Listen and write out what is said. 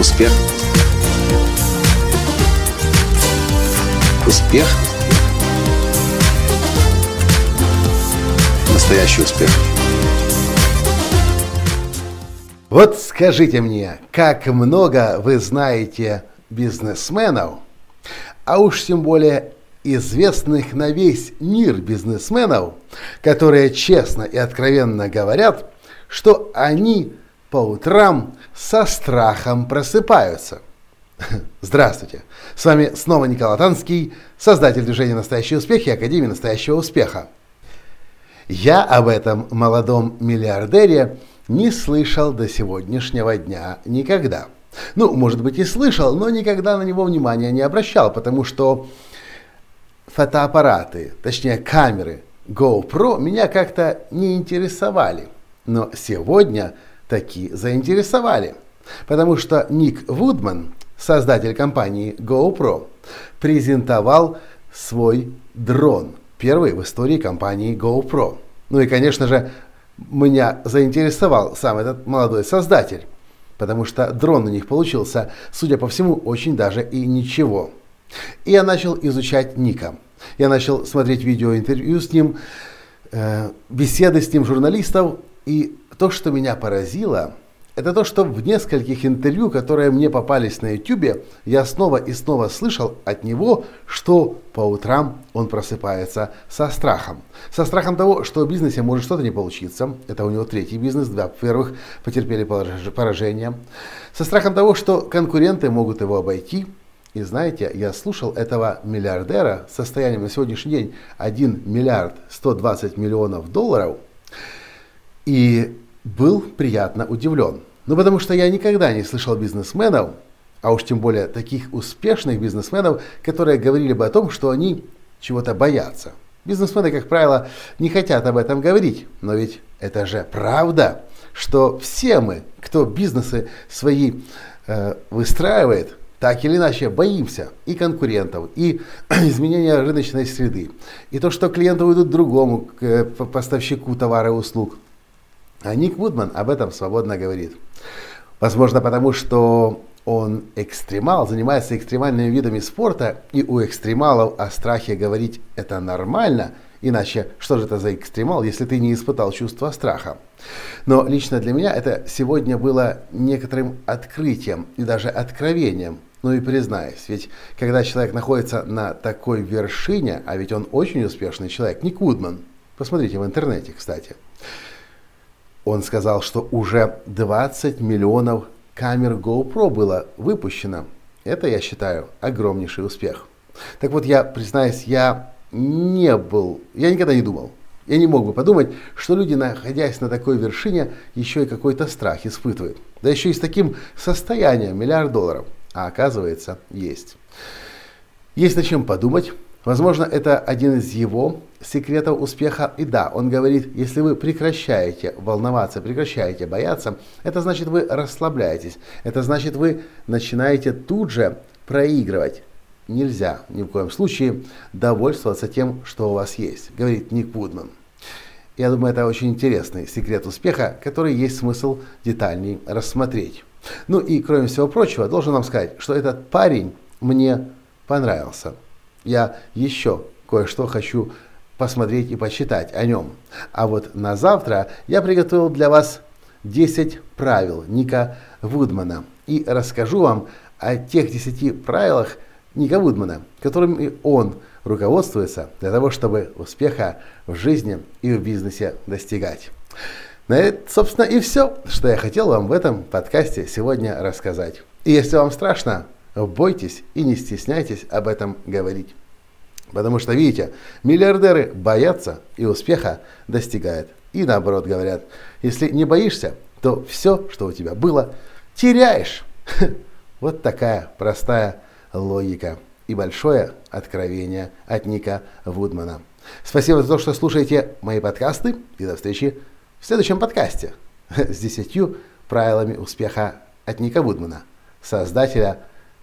Успех. Настоящий успех. Вот скажите мне, как много вы знаете бизнесменов, а уж тем более известных на весь мир бизнесменов, которые честно и откровенно говорят, что они по утрам со страхом просыпаются. Здравствуйте! С вами снова Николай Латанский, создатель движения «Настоящий успех» и Академии «Настоящего успеха». Я об этом молодом миллиардере не слышал до сегодняшнего дня никогда. Может быть и слышал, но никогда на него внимания не обращал, потому что фотоаппараты, точнее камеры GoPro меня как-то не интересовали. Но сегодня таки заинтересовали, потому что Ник Вудман, создатель компании GoPro, презентовал свой дрон, первый в истории компании GoPro. И, конечно же, меня заинтересовал сам этот молодой создатель, потому что дрон у них получился, судя по всему, очень даже и ничего. И я начал изучать Ника. Я начал смотреть видеоинтервью с ним, беседы с ним журналистов, и то, что меня поразило, это то, что в нескольких интервью, которые мне попались на YouTube, я снова и снова слышал от него, что по утрам он просыпается со страхом. Со страхом того, что в бизнесе может что-то не получиться. Это у него третий бизнес, два первых потерпели поражение. Со страхом того, что конкуренты могут его обойти. И знаете, я слушал этого миллиардера с состоянием на сегодняшний день 1 миллиард 120 миллионов долларов. И был приятно удивлен. Потому что я никогда не слышал бизнесменов, а уж тем более таких успешных бизнесменов, которые говорили бы о том, что они чего-то боятся. Бизнесмены, как правило, не хотят об этом говорить, но ведь это же правда, что все мы, кто бизнесы свои выстраивает, так или иначе боимся и конкурентов, и изменения рыночной среды, и то, что клиенты уйдут к другому, к поставщику товара и услуг. А Ник Вудман об этом свободно говорит. Возможно, потому что он экстремал, занимается экстремальными видами спорта, и у экстремалов о страхе говорить это нормально, иначе что же это за экстремал, если ты не испытал чувство страха? Но лично для меня это сегодня было некоторым открытием и даже откровением. И признаюсь, ведь когда человек находится на такой вершине, а ведь он очень успешный человек, Ник Вудман, посмотрите в интернете, кстати, он сказал, что уже 20 миллионов камер GoPro было выпущено. Это, я считаю, огромнейший успех. Так вот, я признаюсь, я никогда не думал. Я не мог бы подумать, что люди, находясь на такой вершине, еще и какой-то страх испытывают. Да еще и с таким состоянием миллиард долларов. А оказывается, есть. Есть над чем подумать. Возможно, это один из его секретов успеха. И да, он говорит, если вы прекращаете волноваться, прекращаете бояться, это значит, вы расслабляетесь. Это значит, вы начинаете тут же проигрывать. Нельзя ни в коем случае довольствоваться тем, что у вас есть, говорит Ник Вудман. Я думаю, это очень интересный секрет успеха, который есть смысл детальней рассмотреть. И кроме всего прочего, должен вам сказать, что этот парень мне понравился. Я еще кое-что хочу посмотреть и почитать о нем. А вот на завтра я приготовил для вас 10 правил Ника Вудмана. И расскажу вам о тех 10 правилах Ника Вудмана, которыми он руководствуется для того, чтобы успеха в жизни и в бизнесе достигать. На это, собственно, и все, что я хотел вам в этом подкасте сегодня рассказать. И если вам страшно, бойтесь и не стесняйтесь об этом говорить. Потому что, видите, миллиардеры боятся и успеха достигают. И наоборот говорят, если не боишься, то все, что у тебя было, теряешь. Вот такая простая логика и большое откровение от Ника Вудмана. Спасибо за то, что слушаете мои подкасты. И до встречи в следующем подкасте с 10 правилами успеха от Ника Вудмана, создателя